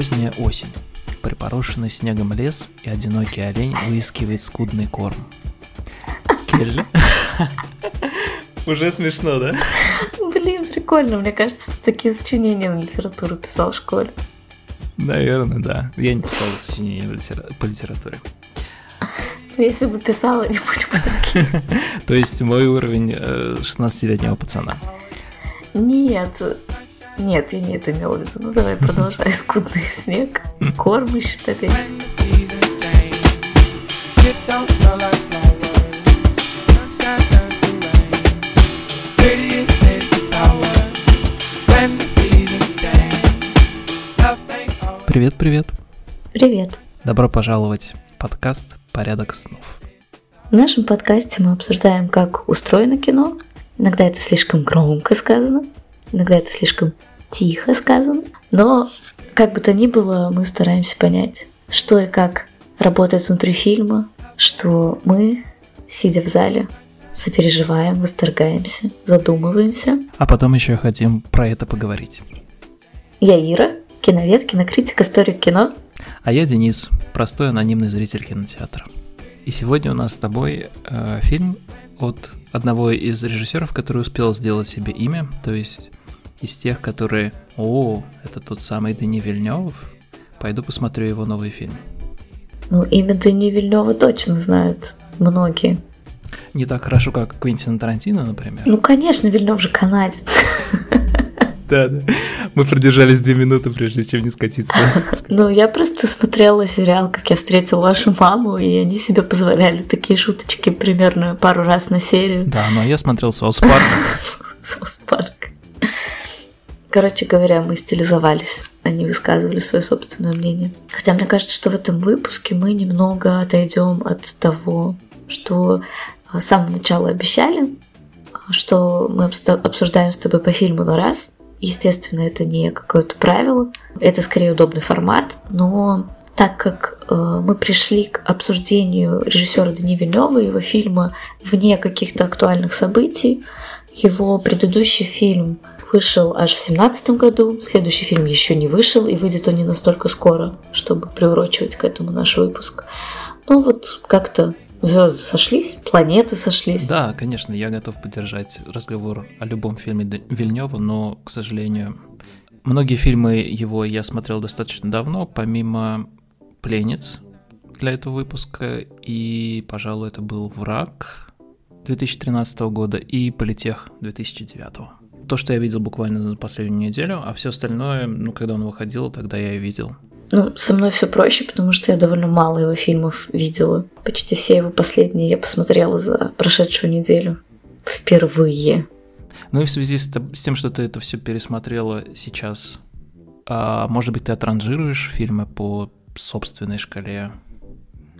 Поздняя осень. Припорошенный снегом лес, и одинокий олень выискивает скудный корм. Келли. Уже смешно, да? Блин, прикольно. Мне кажется, такие сочинения на литературу писал в школе. Наверное, да. Я не писала сочинения по литературе. Если бы писала, не были бы. То есть мой уровень 16-летнего пацана. Нет, я не это имела в виду. Ну давай, продолжай. Скудный снег. Корм ищет опять. Привет-привет. Привет. Добро пожаловать в подкаст «Порядок снов». В нашем подкасте мы обсуждаем, как устроено кино. Иногда это слишком громко сказано, иногда это слишком тихо сказано. Но, как бы то ни было, мы стараемся понять, что и как работает внутри фильма, что мы, сидя в зале, сопереживаем, восторгаемся, задумываемся. А потом еще хотим про это поговорить. Я Ира. Киновед, кинокритик, историк кино. А я Денис, простой анонимный зритель кинотеатра. И сегодня у нас с тобой фильм от одного из режиссеров, который успел сделать себе имя, то есть из тех, которые «О, это тот самый Дени Вильнёв, пойду посмотрю его новый фильм». Ну, имя Дени Вильнёва точно знают многие. Не так хорошо, как Квентина Тарантино, например. Ну, конечно, Вильнёв же канадец. Да. Мы продержались 2 минуты, прежде чем не скатиться. Ну, я просто смотрела сериал «Как я встретила вашу маму», и они себе позволяли такие шуточки примерно пару раз на серию. Да, но я смотрел «Саут Парк». «Саут Парк». Короче говоря, мы стилизовались, они высказывали свое собственное мнение. Хотя мне кажется, что в этом выпуске мы немного отойдем от того, что с самого начала обещали, что мы обсуждаем с тобой по фильму на раз. Естественно, это не какое-то правило, это скорее удобный формат, но так как мы пришли к обсуждению режиссера Дени Вильнёва и его фильма вне каких-то актуальных событий, его предыдущий фильм вышел аж в 2017 году, следующий фильм еще не вышел, и выйдет он не настолько скоро, чтобы приурочивать к этому наш выпуск. Ну вот как-то звезды сошлись, планеты сошлись. Да, конечно, я готов поддержать разговор о любом фильме Вильнёва, но, к сожалению, многие фильмы его я смотрел достаточно давно, помимо «Пленниц» для этого выпуска, и, пожалуй, это был «Враг» 2013 года и «Политех» 2009. То, что я видел буквально за последнюю неделю, а все остальное, ну, когда он выходил, тогда я и видел. Ну, со мной все проще, потому что я довольно мало его фильмов видела. Почти все его последние я посмотрела за прошедшую неделю. Впервые. Ну и в связи с тем, что ты это все пересмотрела сейчас, может быть, ты отранжируешь фильмы по собственной шкале?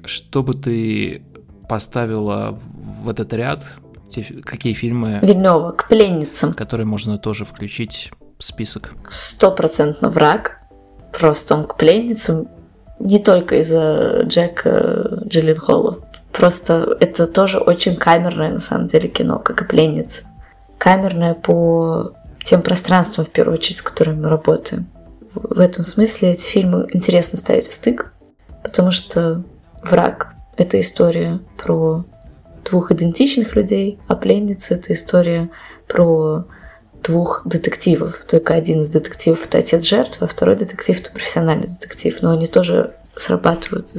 Что бы ты поставила в этот ряд? Какие фильмы... Вильнёва, к «Пленницам». Которые можно тоже включить в список. 100% «Враг». Просто он к «Пленницам» не только из-за Джека Джилленхола. Просто это тоже очень камерное, на самом деле, кино, как и «Пленницы». Камерное по тем пространствам, в первую очередь, с которыми мы работаем. В этом смысле эти фильмы интересно ставить в стык, потому что «Враг» — это история про 2 идентичных людей, а «Пленницы» — это история про 2 детективов. Только один из детективов — это отец жертвы, а второй детектив — это профессиональный детектив. Но они тоже срабатывают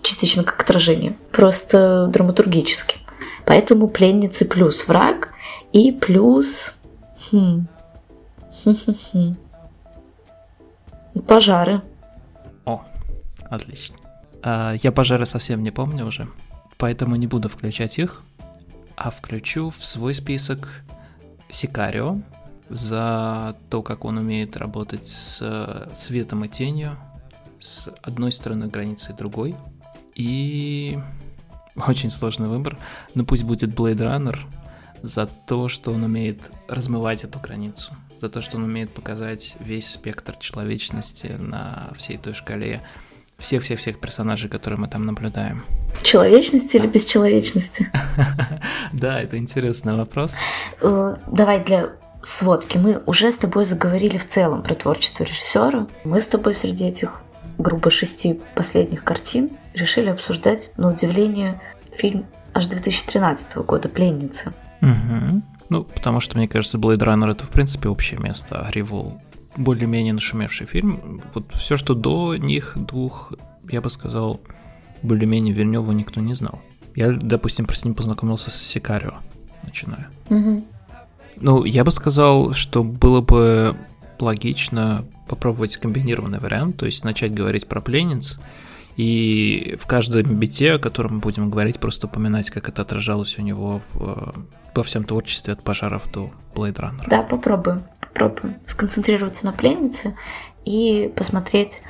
частично как отражение. Просто драматургически. Поэтому «Пленницы» плюс «Враг» и плюс... «Пожары». О, отлично. Я «Пожары» совсем не помню уже, поэтому не буду включать их, а включу в свой список «Сикарио» за то, как он умеет работать с цветом и тенью, с одной стороны границы и другой. И очень сложный выбор, но пусть будет Blade Runner за то, что он умеет размывать эту границу, за то, что он умеет показать весь спектр человечности на всей той шкале всех-всех-всех персонажей, которые мы там наблюдаем. Человечности или бесчеловечности? Да, это интересный вопрос. Давай для сводки. Мы уже с тобой заговорили в целом про творчество режиссера. Мы с тобой среди этих, грубо, 6 последних картин решили обсуждать, на удивление, фильм аж 2013 года «Пленницы». Угу. Ну, потому что, мне кажется, Blade Runner — это, в принципе, общее место, а Револ — более-менее нашумевший фильм. Вот все, что до них двух, я бы сказал, более-менее Вильнёва никто не знал. Я, допустим, просто не познакомился с «Сикарио», начиная. Угу. Ну, я бы сказал, что было бы логично попробовать комбинированный вариант, то есть начать говорить про пленниц, и в каждом бите, о котором мы будем говорить, просто упоминать, как это отражалось у него во всем творчестве от пожаров до Blade Runner. Да, попробуем сконцентрироваться на пленнице и посмотреть,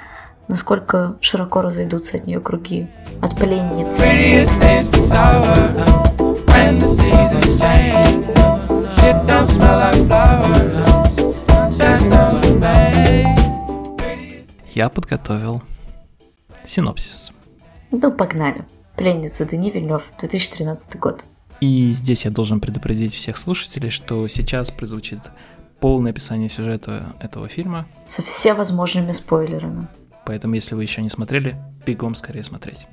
насколько широко разойдутся от нее круги от пленницы. Я подготовил синопсис. Ну, погнали. «Пленница», Дени Вильнёв, 2013 год. И здесь я должен предупредить всех слушателей, что сейчас прозвучит полное описание сюжета этого фильма. Со всевозможными спойлерами. Поэтому, если вы еще не смотрели, бегом скорее смотреть.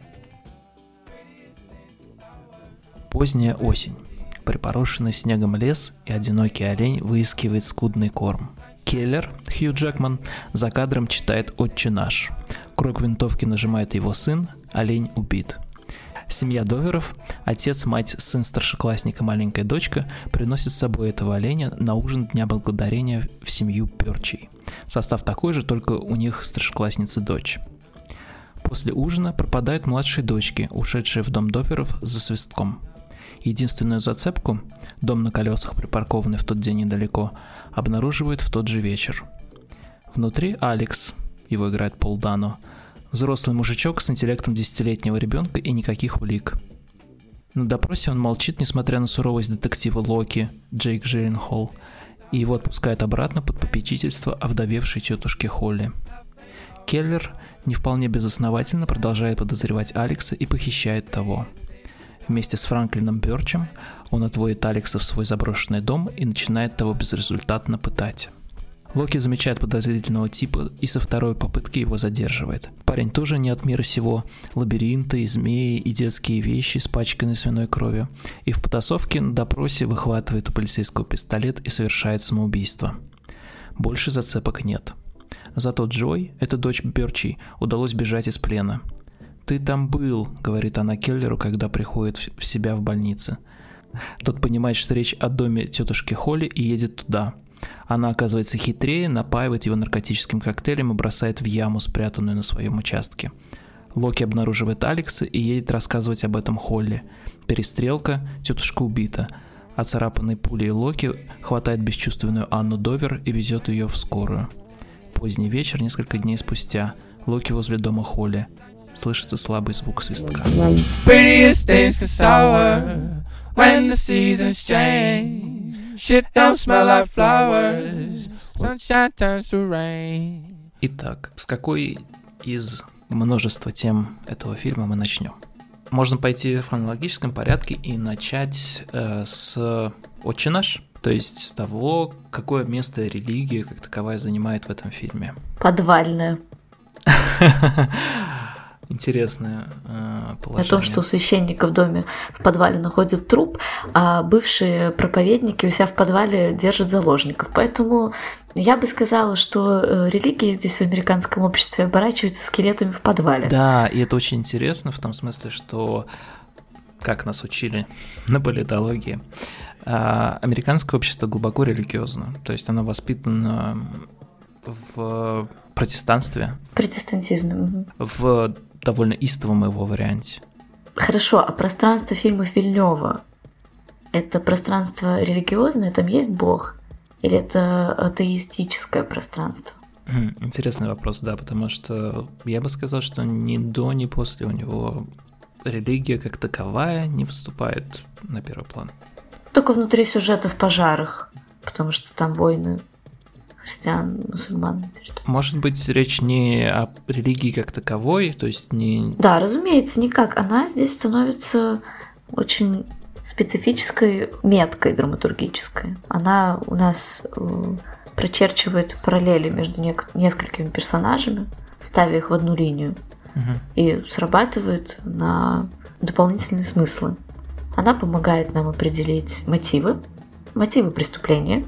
Поздняя осень. Припорошенный снегом лес и одинокий олень выискивает скудный корм. Келлер, Хью Джекман, за кадром читает «Отче наш». Круг винтовки нажимает его сын, олень убит. Семья Доверов, отец, мать, сын, старшеклассник и маленькая дочка, приносит с собой этого оленя на ужин Дня Благодарения в семью Пёрчей. Состав такой же, только у них старшеклассница дочь. После ужина пропадают младшие дочки, ушедшие в дом Доверов за свистком. Единственную зацепку, дом на колесах, припаркованный в тот день недалеко, обнаруживают в тот же вечер. Внутри Алекс, его играет Пол Дано, взрослый мужичок с интеллектом 10-летнего ребенка и никаких улик. На допросе он молчит, несмотря на суровость детектива Локи, Джейк Джилленхол, и его отпускают обратно под попечительство овдовевшей тетушки Холли. Келлер не вполне безосновательно продолжает подозревать Алекса и похищает того. Вместе с Франклином Бёрчем он отводит Алекса в свой заброшенный дом и начинает того безрезультатно пытать. Локи замечает подозрительного типа и со второй попытки его задерживает. Парень тоже не от мира сего. Лабиринты, змеи и детские вещи, испачканные свиной кровью. И в потасовке на допросе выхватывает у полицейского пистолет и совершает самоубийство. Больше зацепок нет. Зато Джой, это дочь Бёрчей, удалось бежать из плена. «Ты там был», — говорит она Келлеру, когда приходит в себя в больнице. Тот понимает, что речь о доме тетушки Холли, и едет туда. Она оказывается хитрее, напаивает его наркотическим коктейлем и бросает в яму, спрятанную на своем участке. Локи обнаруживает Алекса и едет рассказывать об этом Холли. Перестрелка, тетушка убита. Оцарапанной пулей Локи хватает бесчувственную Анну Довер и везет ее в скорую. Поздний вечер, несколько дней спустя. Локи возле дома Холли. Слышится слабый звук свистка. Итак, с какой из множества тем этого фильма мы начнем? Можно пойти в хронологическом порядке и начать с «Отче наш», то есть с того, какое место религия как таковая занимает в этом фильме. Подвальное. Интересное положение. О том, что у священника в доме в подвале находят труп, а бывшие проповедники у себя в подвале держат заложников. Поэтому я бы сказала, что религия здесь в американском обществе оборачивается скелетами в подвале. Да, и это очень интересно в том смысле, что, как нас учили на политологии, американское общество глубоко религиозно. То есть оно воспитано в протестанстве. Протестантизме. В довольно истовом его варианте. Хорошо, а пространство фильмов Вильнёва — это пространство религиозное, там есть Бог? Или это атеистическое пространство? Интересный вопрос, да, потому что я бы сказал, что ни до, ни после у него религия как таковая не выступает на первый план. Только внутри сюжета в «Пожарах», потому что там войны христиан, мусульман на территории. Может быть, речь не о религии как таковой, то есть не... Да, разумеется, никак. Она здесь становится очень специфической меткой драматургической. Она у нас прочерчивает параллели между несколькими персонажами, ставя их в одну линию, и срабатывает на дополнительные смыслы. Она помогает нам определить мотивы преступления.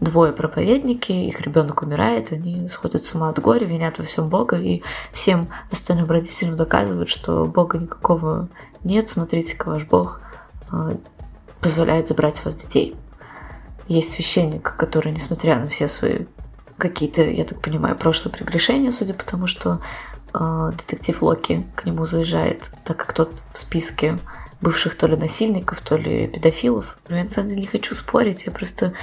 Двое проповедники, их ребенок умирает, они сходят с ума от горя, винят во всем Бога и всем остальным родителям доказывают, что Бога никакого нет, смотрите-ка, ваш Бог позволяет забрать у вас детей. Есть священник, который, несмотря на все свои какие-то, я так понимаю, прошлые прегрешения, судя по тому, что детектив Локи к нему заезжает, так как тот в списке бывших то ли насильников, то ли педофилов. Но я на самом деле не хочу спорить, я просто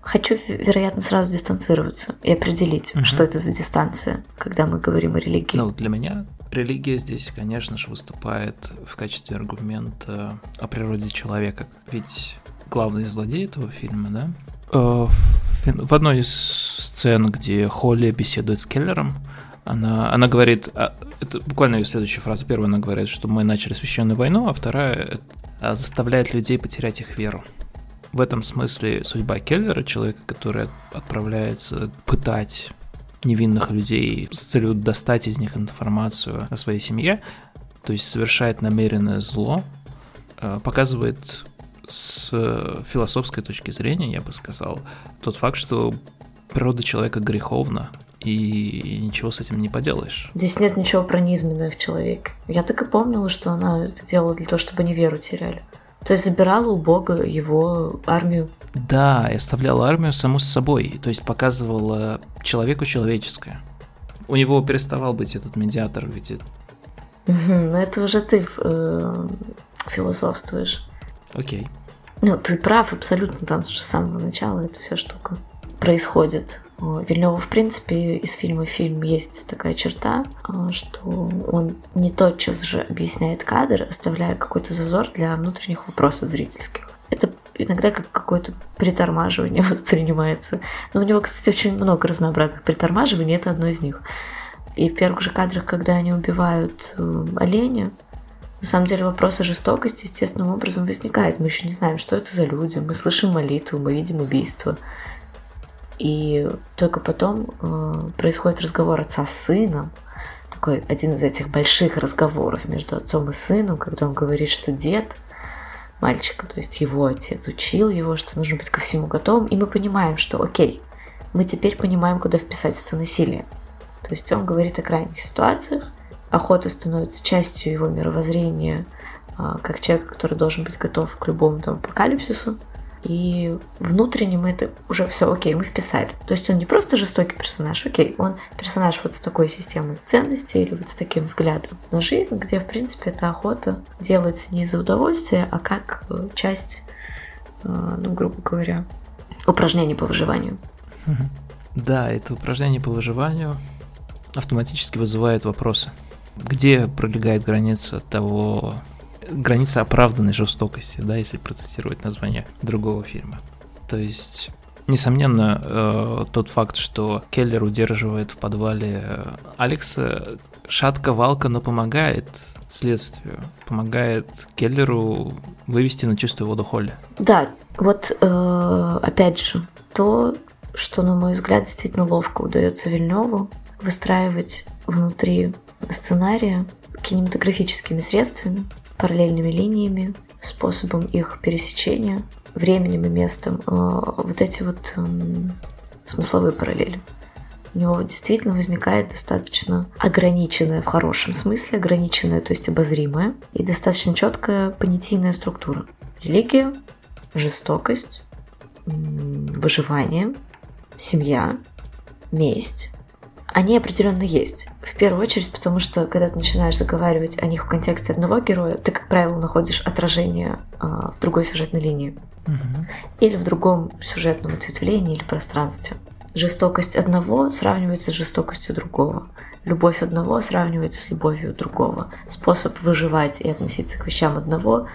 хочу, вероятно, сразу дистанцироваться и определить, что это за дистанция, когда мы говорим о религии. Ну, для меня религия здесь, конечно же, выступает в качестве аргумента о природе человека. Ведь главный злодей этого фильма, да? В одной из сцен, где Холли беседует с Келлером, она говорит, это буквально ее следующая фраза, первая она говорит, что мы начали священную войну, а вторая заставляет людей потерять их веру. В этом смысле судьба Келлера, человека, который отправляется пытать невинных людей с целью достать из них информацию о своей семье, то есть совершает намеренное зло, показывает с философской точки зрения, я бы сказал, тот факт, что природа человека греховна, и ничего с этим не поделаешь. Здесь нет ничего про неизменное в человеке. Я так и помнила, что она это делала для того, чтобы они веру теряли. То есть забирала у Бога его армию. Да, и оставляла армию саму с собой. То есть показывала человеку человеческое. У него переставал быть этот медиатор, ведь... Ну это уже ты философствуешь. Окей. Ну ты прав абсолютно, там же с самого начала эта вся штука происходит. У Вильнёва, в принципе, из фильма в фильм есть такая черта, что он не тотчас же объясняет кадр, оставляя какой-то зазор для внутренних вопросов зрительских. Это иногда как какое-то притормаживание воспринимается. Но у него, кстати, очень много разнообразных притормаживаний, это одно из них. И в первых же кадрах, когда они убивают оленя, на самом деле вопрос о жестокости естественным образом возникает. Мы еще не знаем, что это за люди, мы слышим молитву, мы видим убийство. И только потом происходит разговор отца с сыном, такой один из этих больших разговоров между отцом и сыном, когда он говорит, что дед мальчика, то есть его отец, учил его, что нужно быть ко всему готовым, и мы понимаем, что окей, мы теперь понимаем, куда вписать это насилие. То есть он говорит о крайних ситуациях, охота становится частью его мировоззрения, как человека, который должен быть готов к любому там апокалипсису. И внутренне мы это уже все, окей, мы вписали. То есть он не просто жестокий персонаж, окей, он персонаж вот с такой системой ценностей или вот с таким взглядом на жизнь, где, в принципе, эта охота делается не из-за удовольствия, а как часть, ну, грубо говоря, упражнений по выживанию. Да, это упражнение по выживанию автоматически вызывает вопросы. Где пролегает граница того... Граница оправданной жестокости, да, если процитировать название другого фильма. То есть, несомненно, тот факт, что Келлер удерживает в подвале Алекса, шатко-валко, но помогает следствию, помогает Келлеру вывести на чистую воду Холли. Да, вот опять же, то, что, на мой взгляд, действительно ловко удается Вильнёву выстраивать внутри сценария кинематографическими средствами, параллельными линиями, способом их пересечения, временем и местом. Вот эти вот смысловые параллели. У него действительно возникает достаточно ограниченная, в хорошем смысле, ограниченная, то есть обозримая, и достаточно четкая понятийная структура. Религия, жестокость, выживание, семья, месть. Они определенно есть. В первую очередь, потому что, когда ты начинаешь заговаривать о них в контексте одного героя, ты, как правило, находишь отражение в другой сюжетной линии. Или в другом сюжетном ответвлении или пространстве. Жестокость одного сравнивается с жестокостью другого. Любовь одного сравнивается с любовью другого. Способ выживать и относиться к вещам одного,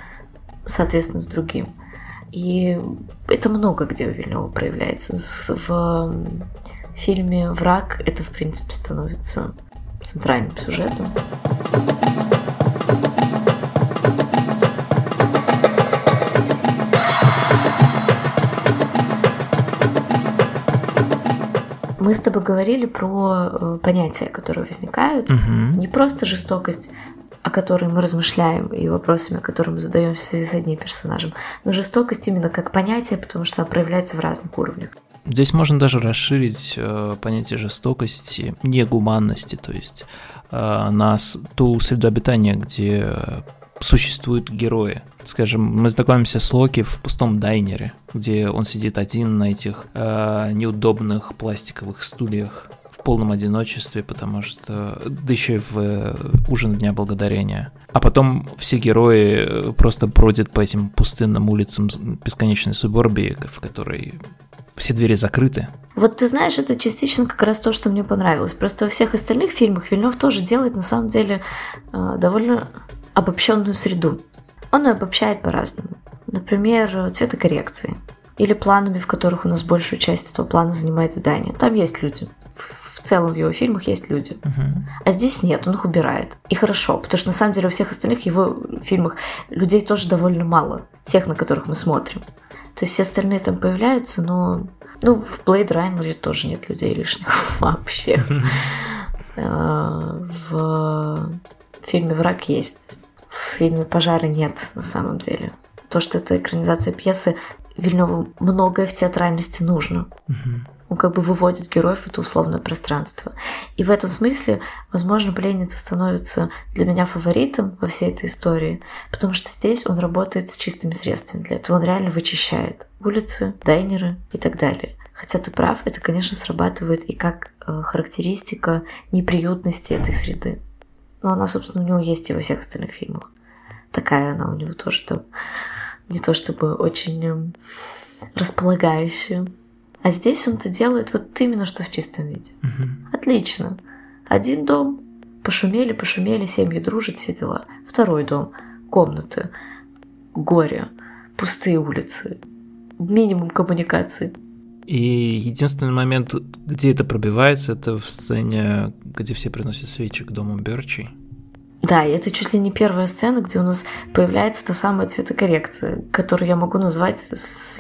соответственно, с другим. И это много где у Вильнёва проявляется. В фильме «Враг» это, в принципе, становится центральным сюжетом. мы с тобой говорили про понятия, которые возникают, не просто жестокость, о которой мы размышляем, и вопросами, которые мы задаем в связи с одним персонажем, но жестокость именно как понятие, потому что она проявляется в разных уровнях. Здесь можно даже расширить понятие жестокости, негуманности, то есть на ту среду обитания, где существуют герои. Скажем, мы знакомимся с Локи в пустом дайнере, где он сидит один на этих неудобных пластиковых стульях в полном одиночестве, потому что... Да еще и в ужин Дня Благодарения. А потом все герои просто бродят по этим пустынным улицам бесконечной суборбии, в которой... Все двери закрыты. Вот ты знаешь, это частично как раз то, что мне понравилось. Просто во всех остальных фильмах Вильнёв тоже делает, на самом деле, довольно обобщенную среду. Он ее обобщает по-разному. Например, цветокоррекции. Или планами, в которых у нас большую часть этого плана занимает здание. Там есть люди. В целом в его фильмах есть люди. А здесь нет, он их убирает. И хорошо, потому что на самом деле во всех остальных его фильмах людей тоже довольно мало. Тех, на которых мы смотрим. То есть все остальные там появляются, но... Ну, в Blade Runner тоже нет людей лишних вообще. В фильме «Враг» есть. В фильме «Пожары» нет, на самом деле. То, что это экранизация пьесы, Вильнёву многое в театральности нужно. Он как бы выводит героев в это условное пространство. И в этом смысле, возможно, «Пленница» становится для меня фаворитом во всей этой истории, потому что здесь он работает с чистыми средствами для этого. Он реально вычищает улицы, дайнеры и так далее. Хотя ты прав, это, конечно, срабатывает и как характеристика неприютности этой среды. Но она, собственно, у него есть и во всех остальных фильмах. Такая она у него тоже там. Не то чтобы очень располагающая. А здесь он это делает вот именно что в чистом виде. Отлично. Один дом, пошумели, семьи дружат, все дела. Второй дом, комнаты, горе, пустые улицы, минимум коммуникаций. И единственный момент, где это пробивается, это в сцене, где все приносят свечи к дому Берчи. Да, и это чуть ли не первая сцена, где у нас появляется та самая цветокоррекция, которую я могу назвать с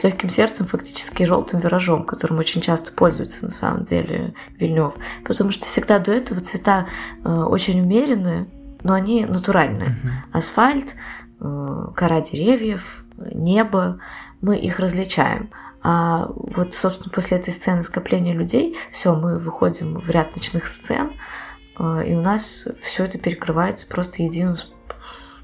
легким сердцем фактически желтым виражом, которым очень часто пользуется на самом деле Вильнёв. Потому что всегда до этого цвета очень умеренные, но они натуральные. Асфальт, кора деревьев, небо, мы их различаем. А вот, собственно, после этой сцены скопления людей, все, мы выходим в ряд ночных сцен, и у нас все это перекрывается просто единым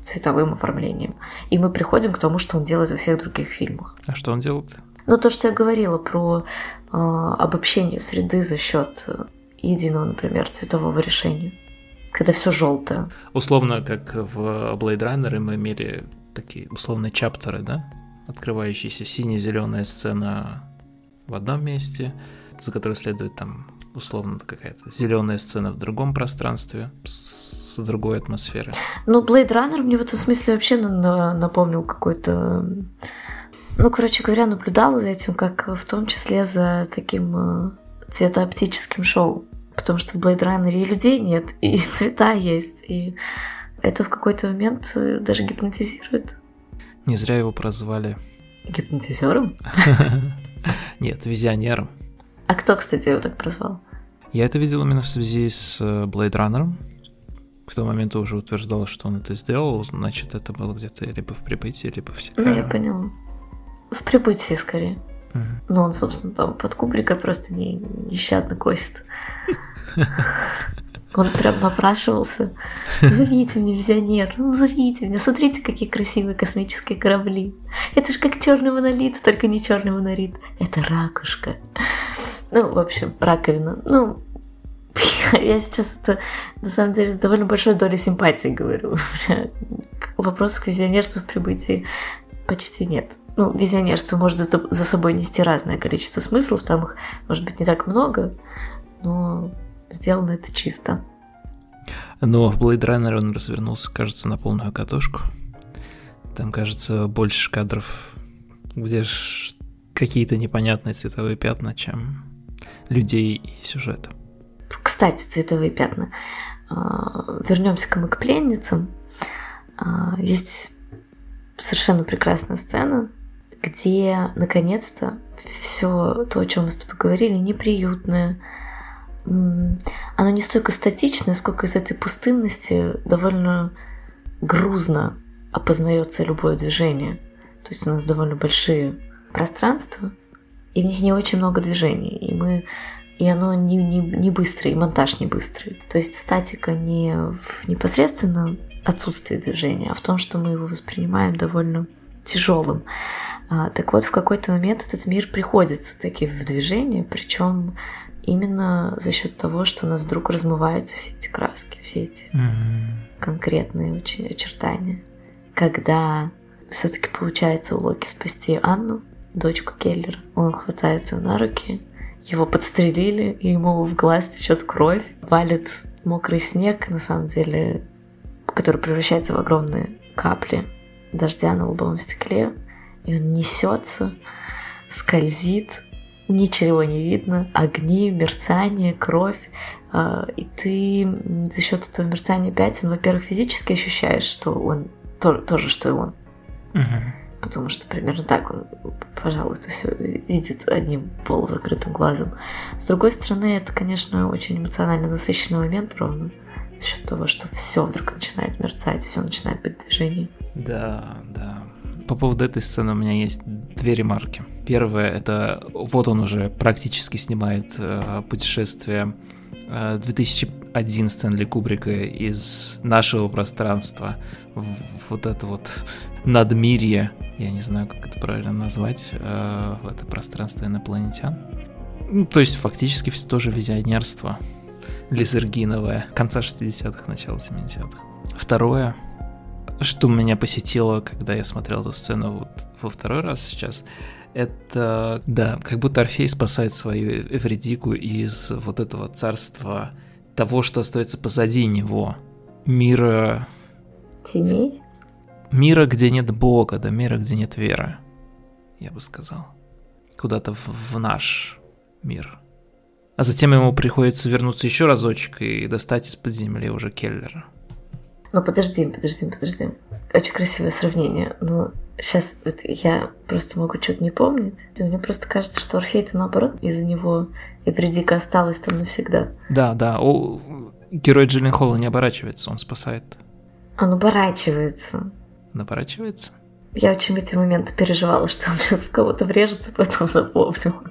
цветовым оформлением. И мы приходим к тому, что он делает во всех других фильмах. А что он делает? Ну, то, что я говорила про обобщение среды за счет единого, например, цветового решения, когда все желтое. Условно, как в Blade Runner мы имели такие условные чаптеры, да? Открывающиеся сине-зеленая сцена в одном месте, за которой следует там... условно какая-то зеленая сцена в другом пространстве, с другой атмосферой. Ну, Blade Runner мне в этом смысле вообще напомнил какой-то... Ну, короче говоря, наблюдала за этим, как в том числе за таким цветооптическим шоу. Потому что в Blade Runner и людей нет, и цвета есть, и это в какой-то момент даже гипнотизирует. Не зря его прозвали... Гипнотизером? Нет, визионером. А кто, кстати, его так прозвал? Я это видел именно в связи с Blade Runner. К тому моменту уже утверждал, что он это сделал, значит, это было где-то либо в «Прибытии», либо в «Сикарио». Ну, я поняла. В «Прибытии» скорее. Но он, собственно, там под Кубрика просто нещадно косит. Он прям напрашивался. Назовите меня визионер, назовите меня, смотрите, какие красивые космические корабли. Это же как черный монолит, только не черный монолит. Это ракушка. Ну, в общем, раковина. Ну, я сейчас это, на самом деле, с довольно большой долей симпатии говорю. Вопросов к визионерству в «Прибытии» почти нет. Ну, визионерство может за собой нести разное количество смыслов, там их, может быть, не так много, но сделано это чисто. Но в Blade Runner он развернулся, кажется, на полную катушку. Там, кажется, больше кадров, где же какие-то непонятные цветовые пятна, чем людей и сюжета. Кстати, цветовые пятна. Вернемся-ка мы к «Пленницам». Есть совершенно прекрасная сцена, где, наконец-то, все то, о чем мы с тобой говорили, неприютное. Оно не столько статичное, сколько из этой пустынности довольно грузно опознается любое движение. То есть у нас довольно большие пространства, и в них не очень много движений. И оно не быстрое, и монтаж не быстрый. То есть статика не в непосредственном отсутствии движения, а в том, что мы его воспринимаем довольно тяжелым. Так вот, в какой-то момент этот мир приходит таки в движение, причем именно за счет того, что у нас вдруг размываются все эти краски, все эти конкретные очень очертания. Когда все-таки получается у Локи спасти Анну, дочку Келлера, он хватает ее на руки, его подстрелили, и ему в глаз течет кровь, валит мокрый снег, на самом деле, который превращается в огромные капли дождя на лобовом стекле, и он несется, скользит, ничего не видно, огни, мерцание, кровь, и ты за счет этого мерцания пятен, во-первых, физически ощущаешь, что он тоже, что и он, потому что примерно так он, пожалуй, это все видит одним полузакрытым глазом. С другой стороны, это, конечно, очень эмоционально насыщенный момент ровно за счет того, что все вдруг начинает мерцать, все начинает быть в движении. Да, да. По поводу этой сцены у меня есть две ремарки. Первая — это вот он уже практически снимает путешествие 2001 Стэнли Кубрика из нашего пространства в вот это вот надмирье, я не знаю, как это правильно назвать, в это пространство инопланетян. Ну, то есть фактически все тоже визионерство лизергиновое конца 60-х, начала 70-х. Второе, что меня посетило, когда я смотрел эту сцену вот во второй раз сейчас, это, да, как будто Орфей спасает свою Эвридику из вот этого царства того, что остается позади него. Мира... Теней? Мира, где нет Бога, да, мира, где нет веры, я бы сказал. Куда-то в наш мир. А затем ему приходится вернуться еще разочек и достать из-под земли уже Келлера. Ну, подожди. Очень красивое сравнение. Но сейчас вот я просто могу что-то не помнить. Мне просто кажется, что Орфей-то наоборот, из-за него Эвридика осталась там навсегда. Да, да. Герой Джилленхола не оборачивается, он спасает. Он оборачивается. Напорачивается? Я очень в эти моменты переживала, что он сейчас в кого-то врежется, поэтому запомнила.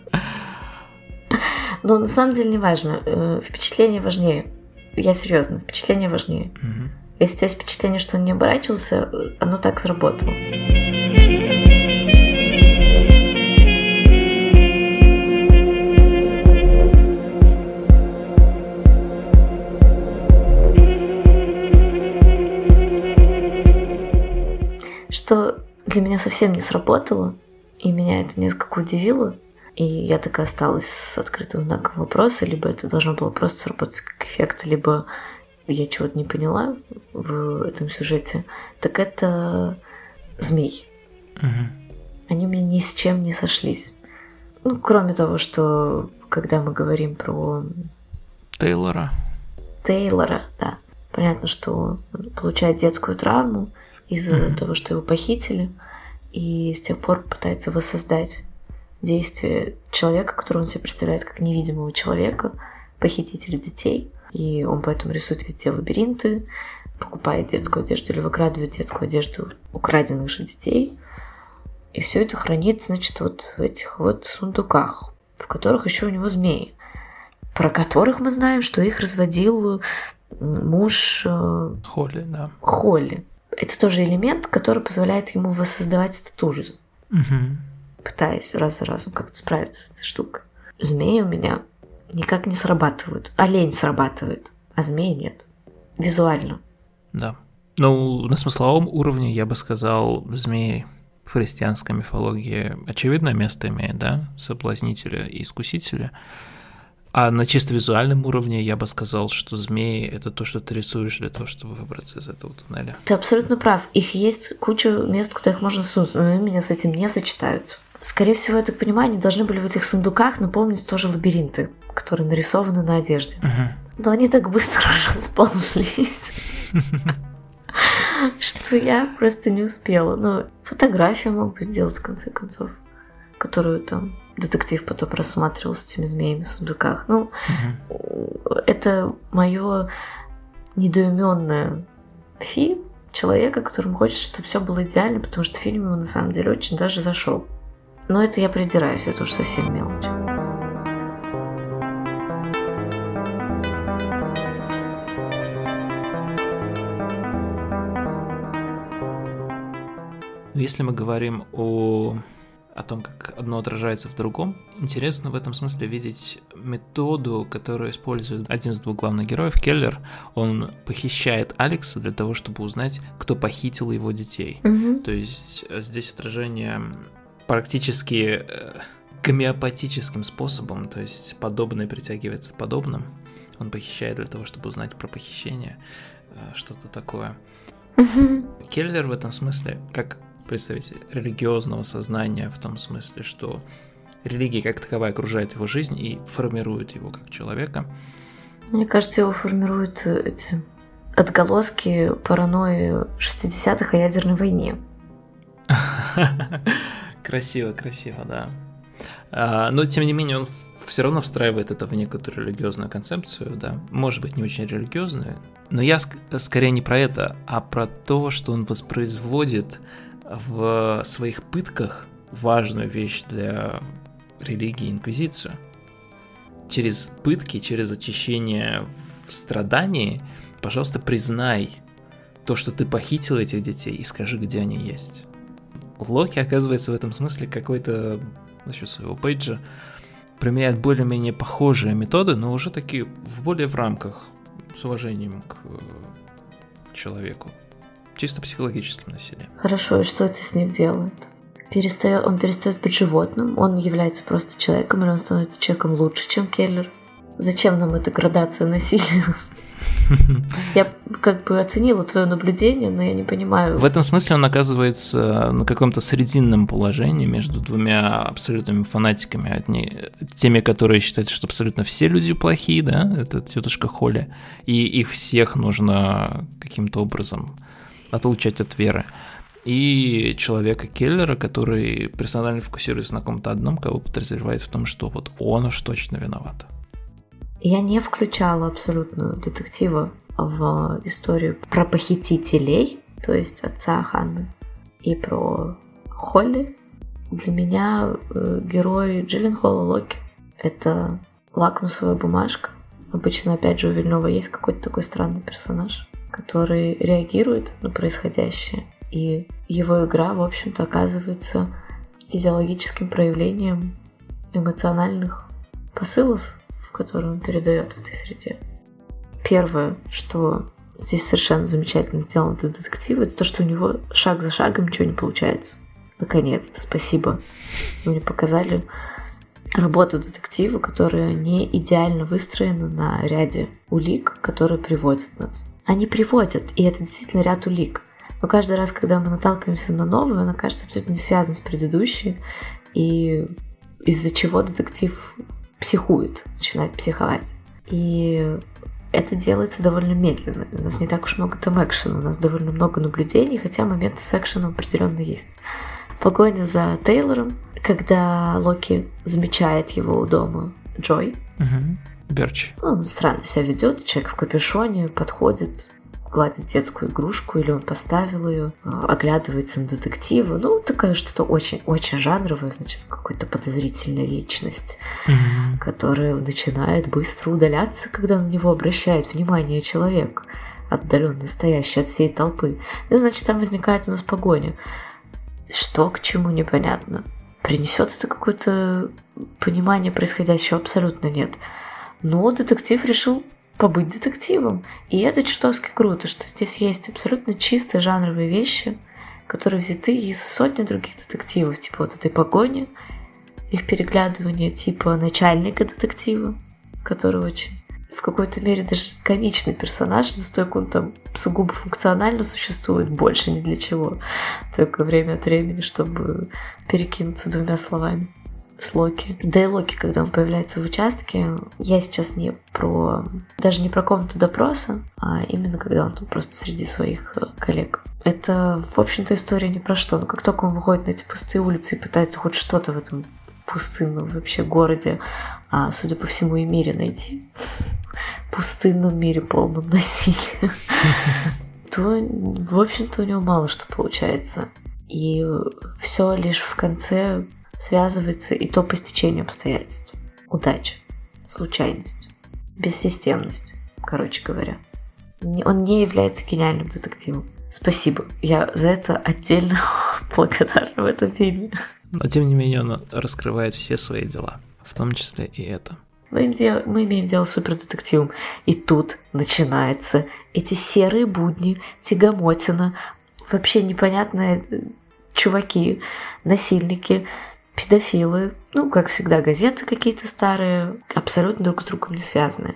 Но на самом деле не важно. Впечатление важнее. Я серьезно, впечатление важнее. Угу. Если у тебя есть впечатление, что он не оборачивался, оно так сработало. Что для меня совсем не сработало, и меня это несколько удивило, и я так и осталась с открытым знаком вопроса, либо это должно было просто сработать как эффект, либо я чего-то не поняла в этом сюжете, так это змей. Угу. Они у меня ни с чем не сошлись. Ну, кроме того, что когда мы говорим про... Тейлора, да. Понятно, что он получает детскую травму, из-за того, что его похитили, и с тех пор пытается воссоздать действие человека, которого он себе представляет как невидимого человека, похитителя детей, и он поэтому рисует везде лабиринты, покупает детскую одежду или выкрадывает детскую одежду украденных же детей, и все это хранит, значит, вот в этих вот сундуках, в которых еще у него змеи, про которых мы знаем, что их разводил муж Холли, да. Это тоже элемент, который позволяет ему воссоздавать этот ужас, пытаясь раз за разом как-то справиться с этой штукой. Змеи у меня никак не срабатывают. Олень срабатывает, а змеи нет. Визуально. Да. Ну, на смысловом уровне, я бы сказал, змеи в христианской мифологии очевидное место имеет, да? Соблазнителя и искусителя. А на чисто визуальном уровне я бы сказал, что змеи — это то, что ты рисуешь для того, чтобы выбраться из этого туннеля. Ты абсолютно прав. Их есть куча мест, куда их можно сунуть, но они меня с этим не сочетаются. Скорее всего, я так понимаю, они должны были в этих сундуках напомнить тоже лабиринты, которые нарисованы на одежде. Но они так быстро расползлись. что я просто не успела. Но фотографию могу сделать в конце концов, которую там детектив потом рассматривал с этими змеями в сундуках. Ну, это мое недоумённое фи человека, которому хочется, чтобы все было идеально, потому что фильм ему на самом деле очень даже зашел. Но это я придираюсь, это уж совсем мелочь. Но если мы говорим о том, как одно отражается в другом, интересно в этом смысле видеть методу, которую использует один из двух главных героев, Келлер. Он похищает Алекса для того, чтобы узнать, кто похитил его детей. Mm-hmm. То есть здесь отражение практически гомеопатическим способом, то есть подобное притягивается подобным. Он похищает для того, чтобы узнать про похищение, что-то такое. Mm-hmm. Келлер в этом смысле как представитель религиозного сознания, в том смысле, что религия как таковая окружает его жизнь и формирует его как человека. Мне кажется, его формируют эти отголоски паранойи 60-х о ядерной войне. Красиво, красиво, да. Но, тем не менее, он все равно встраивает это в некоторую религиозную концепцию, да. Может быть, не очень религиозную, но я скорее не про это, а про то, что он воспроизводит в своих пытках важную вещь для религии — инквизицию. Через пытки, через очищение в страдании, пожалуйста, признай то, что ты похитил этих детей, и скажи, где они есть. Локи, оказывается, в этом смысле какой-то, за счет своего пейджа, применяет более-менее похожие методы, но уже такие более в рамках, с уважением к человеку. Чисто психологическим насилием. Хорошо, и что это с ним делает? Он перестает быть животным, он является просто человеком, или он становится человеком лучше, чем Келлер? Зачем нам эта градация насилия? Я как бы оценила твое наблюдение, но я не понимаю. В этом смысле он оказывается на каком-то срединном положении между двумя абсолютными фанатиками. Одни, теми, которые считают, что абсолютно все люди плохие, да, это тетушка Холли, и их всех нужно каким-то образом отлучать от веры, и человека-Келлера, который персонально фокусируется на ком-то одном, кого подозревает в том, что вот он уж точно виноват. Я не включала абсолютно детектива в историю про похитителей, то есть отца Ханны, и про Холли. Для меня герой Джилленхола Локи — это лакмусовая бумажка. Обычно, опять же, у Вильнёва есть какой-то такой странный персонаж, который реагирует на происходящее, и его игра, в общем-то, оказывается физиологическим проявлением эмоциональных посылов, которые он передает в этой среде. Первое, что здесь совершенно замечательно сделано для детектива, это то, что у него шаг за шагом ничего не получается. Наконец-то, спасибо. Вы мне показали работу детектива, которая не идеально выстроена на ряде улик, которые приводят нас. Они приводят, и это действительно ряд улик. Но каждый раз, когда мы наталкиваемся на новую, она кажется абсолютно не связана с предыдущей, и из-за чего детектив психует, начинает психовать. И это делается довольно медленно. У нас не так уж много там экшена, у нас довольно много наблюдений, хотя моменты с экшеном определенно есть. Погоня за Тейлором, когда Локи замечает его у дома Джой, Берч. Он странно себя ведет, человек в капюшоне подходит, гладит детскую игрушку, или он поставил ее, оглядывается на детектива. Ну, такая что-то очень-очень жанровое, значит, какой-то подозрительная личность, которая начинает быстро удаляться, когда на него обращает внимание человек, отдаленно стоящий от всей толпы. Ну, значит, там возникает у нас погоня. Что к чему, непонятно. Принесет это какое-то понимание происходящего? Абсолютно нет. Но детектив решил побыть детективом. И это чертовски круто, что здесь есть абсолютно чистые жанровые вещи, которые взяты из сотни других детективов, типа вот этой погони, их переглядывания, типа начальника детектива, который очень в какой-то мере даже комичный персонаж, настолько он там сугубо функционально существует, больше ни для чего, только время от времени, чтобы перекинуться двумя словами. с Локи. Да и Локи, когда он появляется в участке, я сейчас не про комнату допроса, а именно когда он тут просто среди своих коллег. Это, в общем-то, история ни про что, но как только он выходит на эти пустые улицы и пытается хоть что-то в этом пустынном вообще городе, а, судя по всему, и мире найти, пустынном мире, полном насилия, то, в общем-то, у него мало что получается. И все лишь в конце связывается, и то по стечению обстоятельств. Удача, случайность, бессистемность, короче говоря. Он не является гениальным детективом. Спасибо, я за это отдельно благодарна в этом фильме. Но, тем не менее, он раскрывает все свои дела, в том числе и это. Мы имеем дело с супердетективом. И тут начинаются эти серые будни, тягомотина, вообще непонятные чуваки, насильники, педофилы, ну, как всегда, газеты какие-то старые, абсолютно друг с другом не связаны.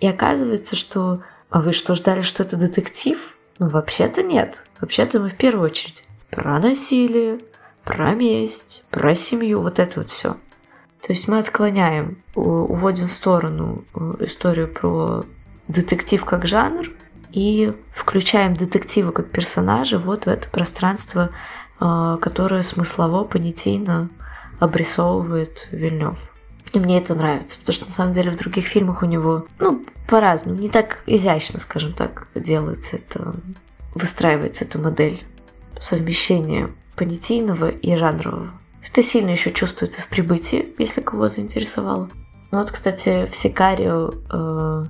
И оказывается, что... А вы что, ждали, что это детектив? Ну, вообще-то нет. Вообще-то мы в первую очередь про насилие, про месть, про семью, вот это вот все. То есть мы отклоняем, уводим в сторону историю про детектив как жанр и включаем детектива как персонажа вот в это пространство, которое смыслово, понятийно обрисовывает Вильнёв. И мне это нравится, потому что на самом деле в других фильмах у него, ну, по-разному, не так изящно, скажем так, делается это, выстраивается эта модель совмещения понятийного и жанрового. Это сильно еще чувствуется в «Прибытии», если кого заинтересовало. Ну вот, кстати, в «Сикарио»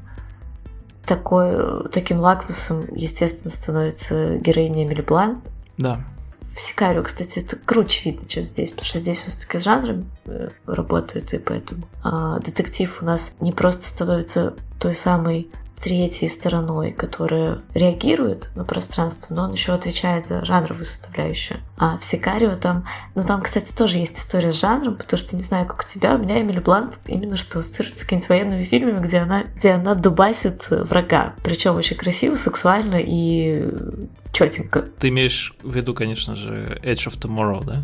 таким лакмусом, естественно, становится героиня Эмили Блант. Да. В «Сикарио», кстати, это круче видно, чем здесь, потому что здесь он все-таки с жанром работает, и поэтому детектив у нас не просто становится той самой третьей стороной, которая реагирует на пространство, но он еще отвечает за жанровую составляющую. А в «Сикарио» там, кстати, тоже есть история с жанром, потому что, не знаю, как у тебя, у меня Эмили Блант именно что ассоциируется с какими-то военными фильмами, где она дубасит врага. Причем очень красиво, сексуально и чётенько. Ты имеешь в виду, конечно же, Edge of Tomorrow, да?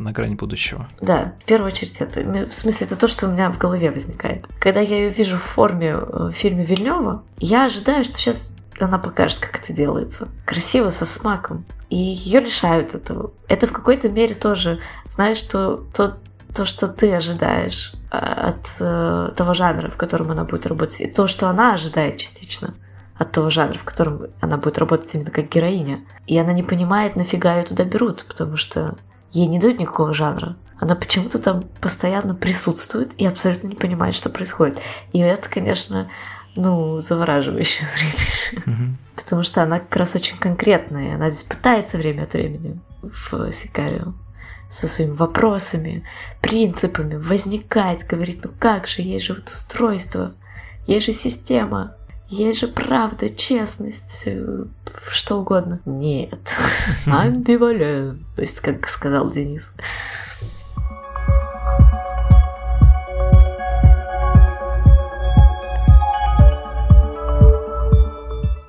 На грани будущего. Да, в первую очередь это. В смысле, это то, что у меня в голове возникает. Когда я ее вижу в форме в фильме Вильнёва, я ожидаю, что сейчас она покажет, как это делается. Красиво, со смаком. И ее лишают этого. Это в какой-то мере тоже, знаешь, то, что ты ожидаешь от того жанра, в котором она будет работать, и то, что она ожидает частично от того жанра, в котором она будет работать именно как героиня. И она не понимает, нафига ее туда берут, потому что ей не дают никакого жанра. Она почему-то там постоянно присутствует и абсолютно не понимает, что происходит. И это, конечно, ну, завораживающее зрелище. Mm-hmm. Потому что она как раз очень конкретная. Она здесь пытается время от времени в «Сикарио» со своими вопросами, принципами возникать, говорить, ну как же, есть же вот устройство, есть же система, есть же правда, честность, что угодно. Нет. Амбивалентность, как сказал Денис.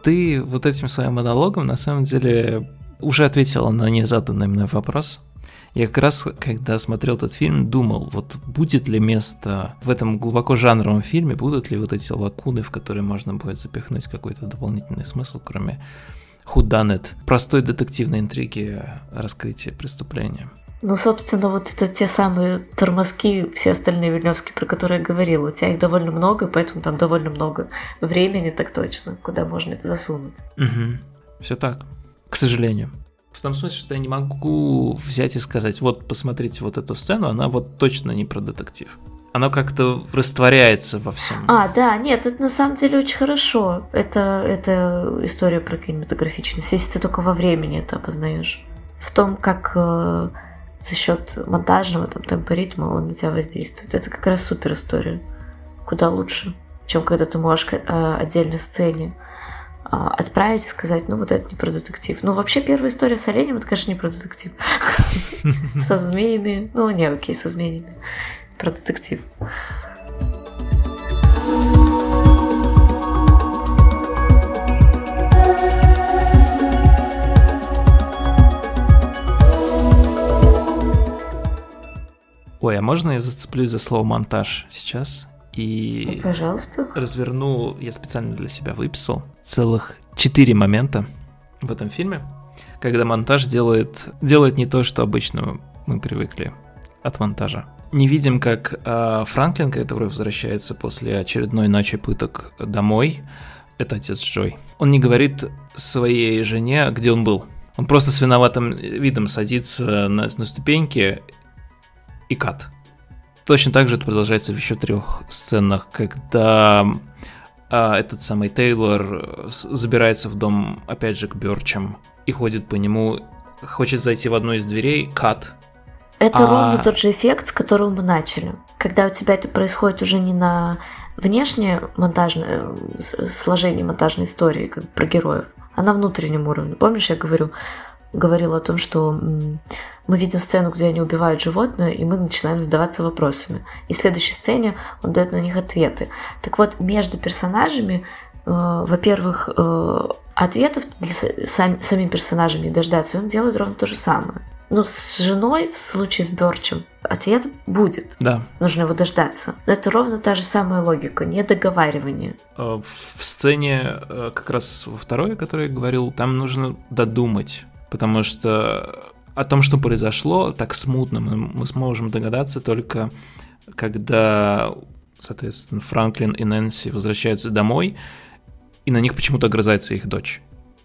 Ты вот этим своим монологом, на самом деле, уже ответила на незаданный мной вопрос. Я как раз, когда смотрел этот фильм, думал, вот будет ли место в этом глубоко жанровом фильме, будут ли вот эти лакуны, в которые можно будет запихнуть какой-то дополнительный смысл, кроме who done it, простой детективной интриги раскрытия преступления. Ну, собственно, вот это те самые тормозки, все остальные вильнёвские, про которые я говорила. У тебя их довольно много, поэтому там довольно много времени, так точно, куда можно это засунуть. Угу. Все так, к сожалению. В том смысле, что я не могу взять и сказать, вот, посмотрите вот эту сцену, она вот точно не про детектив. Оно как-то растворяется во всем. А, да, нет, это на самом деле очень хорошо. Это история про кинематографичность, если ты только во времени это опознаешь. В том, как за счет монтажного там, темпа ритма он на тебя воздействует. Это как раз супер история. Куда лучше, чем когда ты можешь отдельной сцене отправить и сказать, ну вот это не про детектив. Ну вообще первая история с оленем, это, конечно, не про детектив. Со змеями. Ну не, окей, со змеями. Про детектив. Ой, а можно я зацеплюсь за слово «монтаж» сейчас? И пожалуйста. Разверну, я специально для себя выписал, целых 4 момента в этом фильме, когда монтаж делает не то, что обычно мы привыкли от монтажа. Не видим, как Франклин, который возвращается после очередной ночи пыток домой, это отец Джой. Он не говорит своей жене, где он был. Он просто с виноватым видом садится на ступеньки и кат. Точно так же это продолжается в еще 3 сценах, когда этот самый Тейлор забирается в дом, опять же, к Бёрчам и ходит по нему, хочет зайти в одну из дверей, кат. Это ровно тот же эффект, с которого мы начали. Когда у тебя это происходит уже не на внешнее монтажное, сложение монтажной истории, как про героев, а на внутреннем уровне. Помнишь, я говорила о том, что мы видим сцену, где они убивают животное, и мы начинаем задаваться вопросами. И в следующей сцене он дает на них ответы. Так вот, между персонажами, во-первых, ответов для самим персонажами дождаться, он делает ровно то же самое. Ну, с женой, в случае с Бёрчем, ответ будет. Да. Нужно его дождаться. Но это ровно та же самая логика, недоговаривание. В сцене, как раз во второй, о которой я говорил, там нужно додумать. Потому что о том, что произошло, так смутно мы сможем догадаться только когда, соответственно, Франклин и Нэнси возвращаются домой, и на них почему-то огрызается их дочь.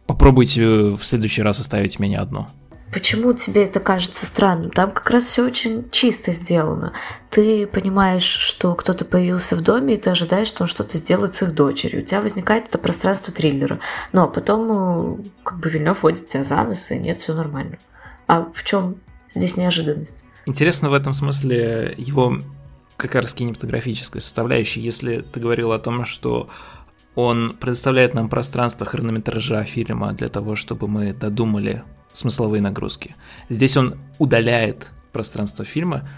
Попробуйте в следующий раз оставить меня одну. Почему тебе это кажется странным? Там как раз все очень чисто сделано. Ты понимаешь, что кто-то появился в доме, и ты ожидаешь, что он что-то сделает с их дочерью. У тебя возникает это пространство триллера. Но потом как бы Вильнёв водит тебя за нос, и нет, все нормально. А в чем здесь неожиданность? Интересно в этом смысле его как раз кинематографическая составляющая. Если ты говорил о том, что он предоставляет нам пространство хронометража фильма для того, чтобы мы додумали смысловые нагрузки. Здесь он удаляет пространство фильма,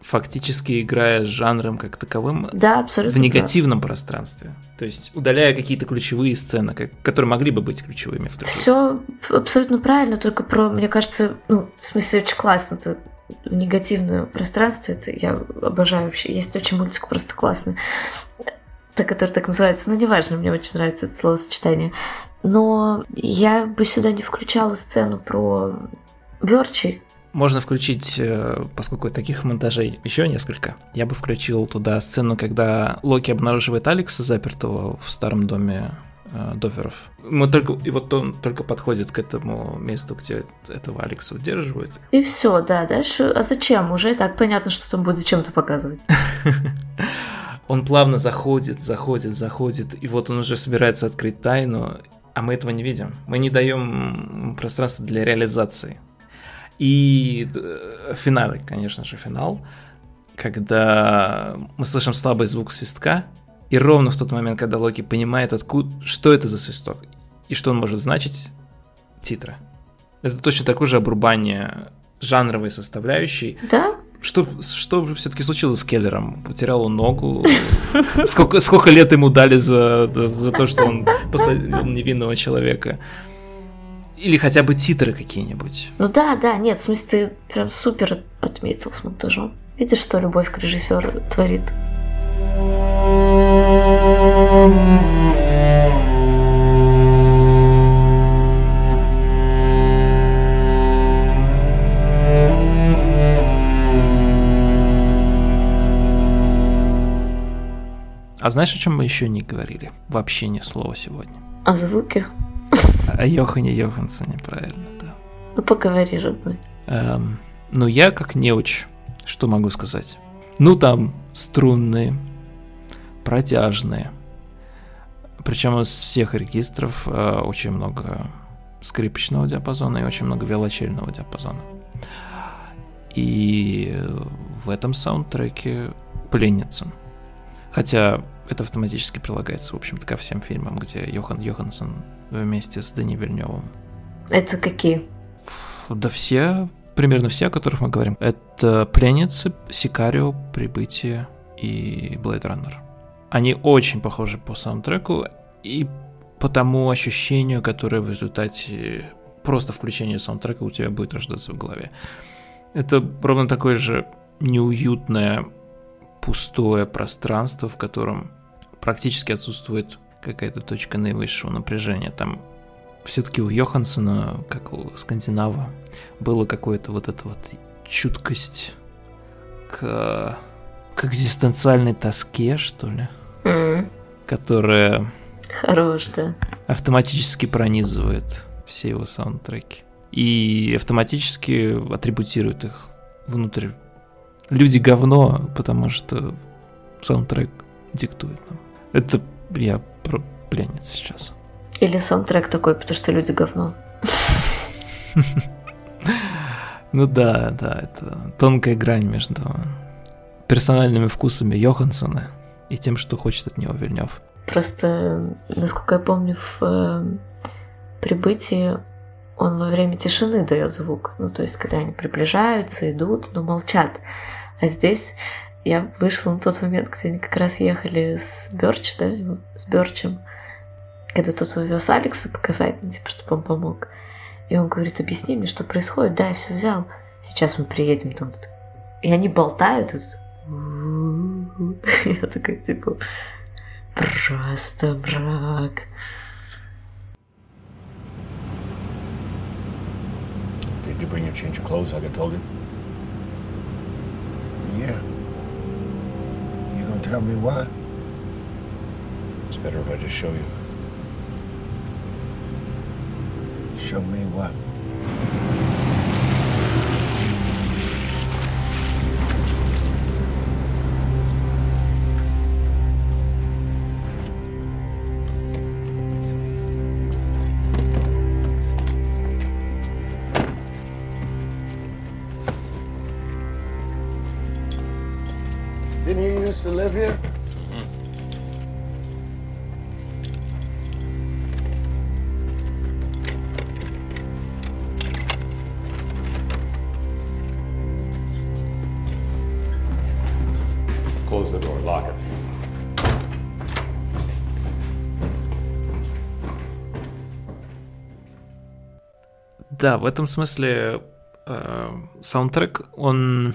фактически играя с жанром как таковым, да, абсолютно в негативном пространстве. То есть удаляя какие-то ключевые сцены, которые могли бы быть ключевыми в других. Все абсолютно правильно, только про, мне кажется, в смысле очень классно это негативное пространство, это я обожаю вообще. Есть очень мультик просто классный, который так называется, но неважно, мне очень нравится это словосочетание. Но я бы сюда не включала сцену про Бёрчей. Можно включить, поскольку таких монтажей еще несколько, я бы включил туда сцену, когда Локи обнаруживает Алекса, запертого в старом доме Доверов. И вот он только подходит к этому месту, где этого Алекса удерживают. И все, да, дальше. А зачем? Уже и так понятно, что там будет зачем-то показывать. Он плавно заходит, и вот он уже собирается открыть тайну, а мы этого не видим. Мы не даем пространства для реализации. И финал, конечно же, когда мы слышим слабый звук свистка, и ровно в тот момент, когда Локи понимает, что это за свисток, и что он может значить, титры. Это точно такое же обрубание жанровой составляющей. Да? Что же все-таки случилось с Келлером? Потерял он ногу? Сколько лет ему дали за то, что он посадил невинного человека? Или хотя бы титры какие-нибудь? Ну да, нет, в смысле ты прям супер отметил с монтажом. Видишь, что любовь к режиссеру творит? А знаешь, о чем мы еще не говорили? Вообще ни слова сегодня. О звуке? О Йоханне Йоханнссоне, правильно, да. Ну, поговори, родной. Я как неуч, что могу сказать? Там струнные, протяжные. Причем из всех регистров очень много скрипочного диапазона и очень много виолончельного диапазона. И в этом саундтреке «Пленницы». Хотя это автоматически прилагается, в общем-то, ко всем фильмам, где Йоханн Йоханнссон вместе с Дени Вильнёвым. Это какие? Да все, примерно все, о которых мы говорим. Это «Пленницы», «Сикарио», «Прибытие» и «Blade Runner». Они очень похожи по саундтреку и по тому ощущению, которое в результате просто включения саундтрека у тебя будет рождаться в голове. Это ровно такой же неуютное, пустое пространство, в котором практически отсутствует какая-то точка наивысшего напряжения. Там все-таки у Йоханнссона, как у скандинава, было какое-то вот это вот чуткость к экзистенциальной тоске, что ли, которая автоматически пронизывает все его саундтреки и автоматически атрибутирует их внутрь. Люди говно, потому что саундтрек диктует нам. Это я про «Пленниц» сейчас. Или саундтрек такой, потому что люди говно. Ну да, это тонкая грань между персональными вкусами Йоханнссона и тем, что хочет от него Вильнёв. Просто, насколько я помню, в «Прибытии» он во время тишины дает звук. Ну, то есть, когда они приближаются, идут, но молчат. А здесь я вышла на тот момент, где они как раз ехали с Бёрчем, когда тот увез Алекса показать, ну, типа, чтобы он помог. И он говорит: объясни мне, что происходит. Да, я все взял. Сейчас мы приедем. И они болтают. Я такая, типа, просто мрак. Did you bring your change of clothes like I told you? Yeah. You gonna tell me why? It's better if I just show you. Show me what? Didn't you used to live here? Close the door, lock it. Да, в этом смысле саундтрек, он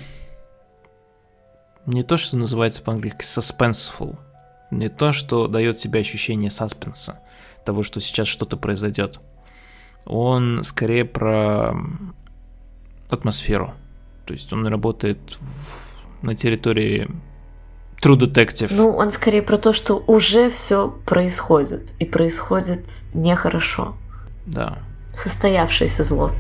не то, что называется по-английски suspenseful, не то, что дает тебе ощущение саспенса, того, что сейчас что-то произойдет. Он скорее про атмосферу. То есть он работает на территории True Detective. Ну, он скорее про то, что уже все происходит, и происходит нехорошо. Да. Состоявшееся зло.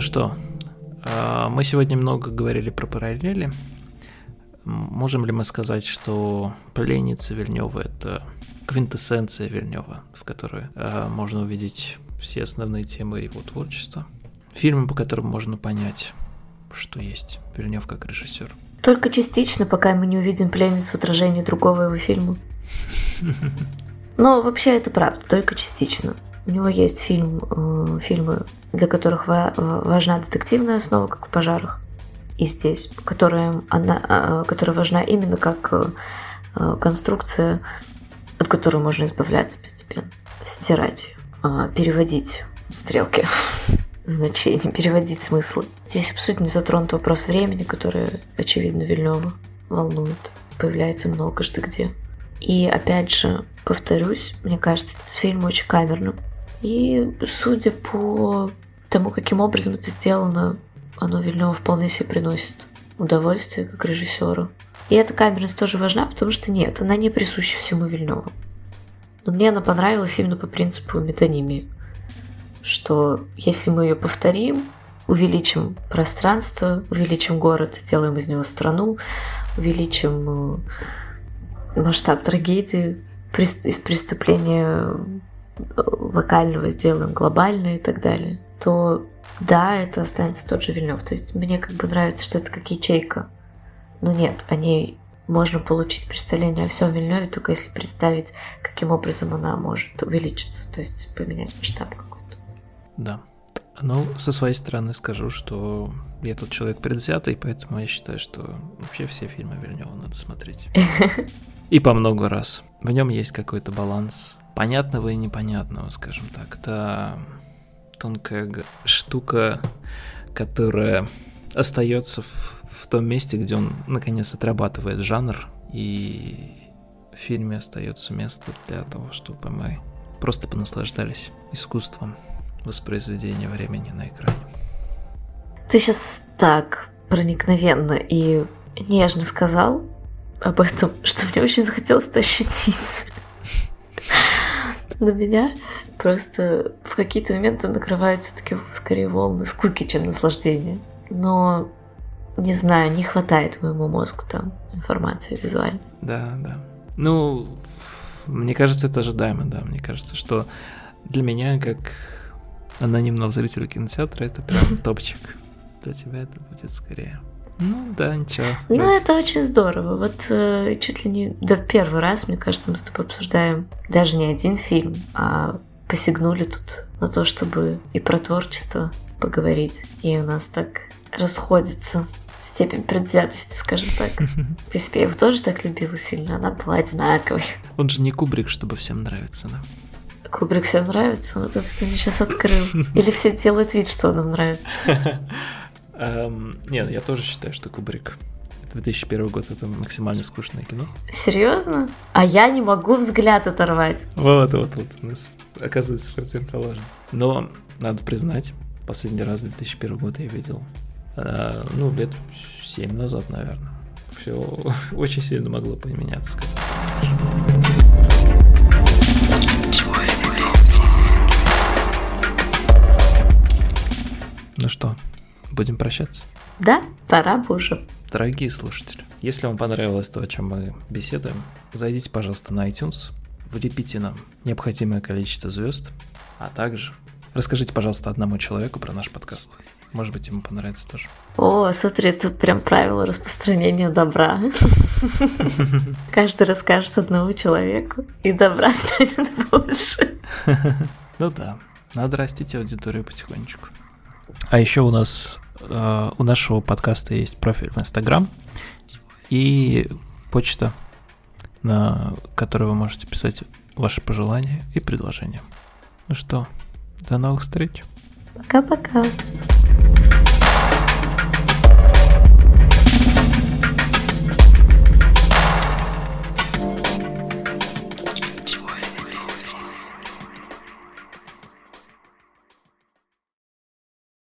Что, мы сегодня много говорили про параллели. Можем ли мы сказать, что «Пленница» Вильнёва — это квинтэссенция Вильнёва, в которой можно увидеть все основные темы его творчества? Фильмы, по которым можно понять, что есть Вильнёв как режиссер. Только частично, пока мы не увидим «Пленниц» в отражении другого его фильма. Но вообще это правда, только частично. У него есть фильмы, для которых важна детективная основа, как в «Пожарах», и здесь, которая важна именно как конструкция, от которой можно избавляться постепенно, стирать, переводить стрелки, значения, переводить смыслы. Здесь абсолютно не затронут вопрос времени, который, очевидно, Вильнёва волнует, появляется многожды где. И опять же, повторюсь, мне кажется, этот фильм очень камерным. И судя по тому, каким образом это сделано, оно Вильнёву вполне себе приносит удовольствие как режиссеру. И эта камерность тоже важна, потому что нет, она не присуща всему Вильнёву. Но мне она понравилась именно по принципу метонимии, что если мы ее повторим, увеличим пространство, увеличим город, сделаем из него страну, увеличим масштаб трагедии, из преступления локального сделаем глобальное и так далее, то да, это останется тот же Вильнёв. То есть мне как бы нравится, что это как ячейка Но нет, о ней можно получить представление о всем Вильнёве, только если представить, каким образом она может увеличиться, то есть поменять масштаб какой-то. Да. Ну, со своей стороны скажу, что я тут человек предвзятый, поэтому я считаю, что вообще все фильмы Вильнёва надо смотреть. И по много раз. В нем есть какой-то баланс понятного и непонятного, скажем так. Это тонкая штука, которая остается в том месте, где он наконец отрабатывает жанр, и в фильме остается место для того, чтобы мы просто понаслаждались искусством воспроизведения времени на экране. Ты сейчас так проникновенно и нежно сказал об этом, что мне очень захотелось это ощутить. На меня просто в какие-то моменты накрывают все-таки скорее волны скуки, чем наслаждения. Но, не знаю, не хватает моему мозгу там информации визуально. Да, да. Ну, мне кажется, это ожидаемо, да. Мне кажется, что для меня, как анонимного зрителя кинотеатра, это прям топчик. Для тебя это будет скорее. Ну да, ничего. Ну, это очень здорово. Вот чуть ли не до первый раз, мне кажется, мы с тобой обсуждаем даже не один фильм, а посягнули тут на то, чтобы и про творчество поговорить. И у нас так расходится степень предвзятости, скажем так. Ты себе его тоже так любила сильно, она была одинаковой. Он же не Кубрик, чтобы всем нравиться, да? Кубрик всем нравится? Вот это ты мне сейчас открыл. Или все делают вид, что он им нравится? Нет, я тоже считаю, что Кубрик. 2001 год — это максимально скучное кино. Серьезно? А я не могу взгляд оторвать. Вот. У нас оказывается противоположно. Но надо признать, последний раз 2001 год я видел, ну, лет 7 назад, наверное. Все очень сильно могло поменяться как-то. Ну что, будем прощаться? Да, пора бы уже. Дорогие слушатели, если вам понравилось то, о чем мы беседуем, зайдите, пожалуйста, на iTunes, влепите нам необходимое количество звезд, а также расскажите, пожалуйста, одному человеку про наш подкаст. Может быть, ему понравится тоже. О, смотри, это прям правило распространения добра. Каждый расскажет одному человеку, и добра станет больше. Ну да, надо растить аудиторию потихонечку. А еще у нас, у нашего подкаста есть профиль в Инстаграм и почта, на которую вы можете писать ваши пожелания и предложения. Ну что, до новых встреч. Пока-пока.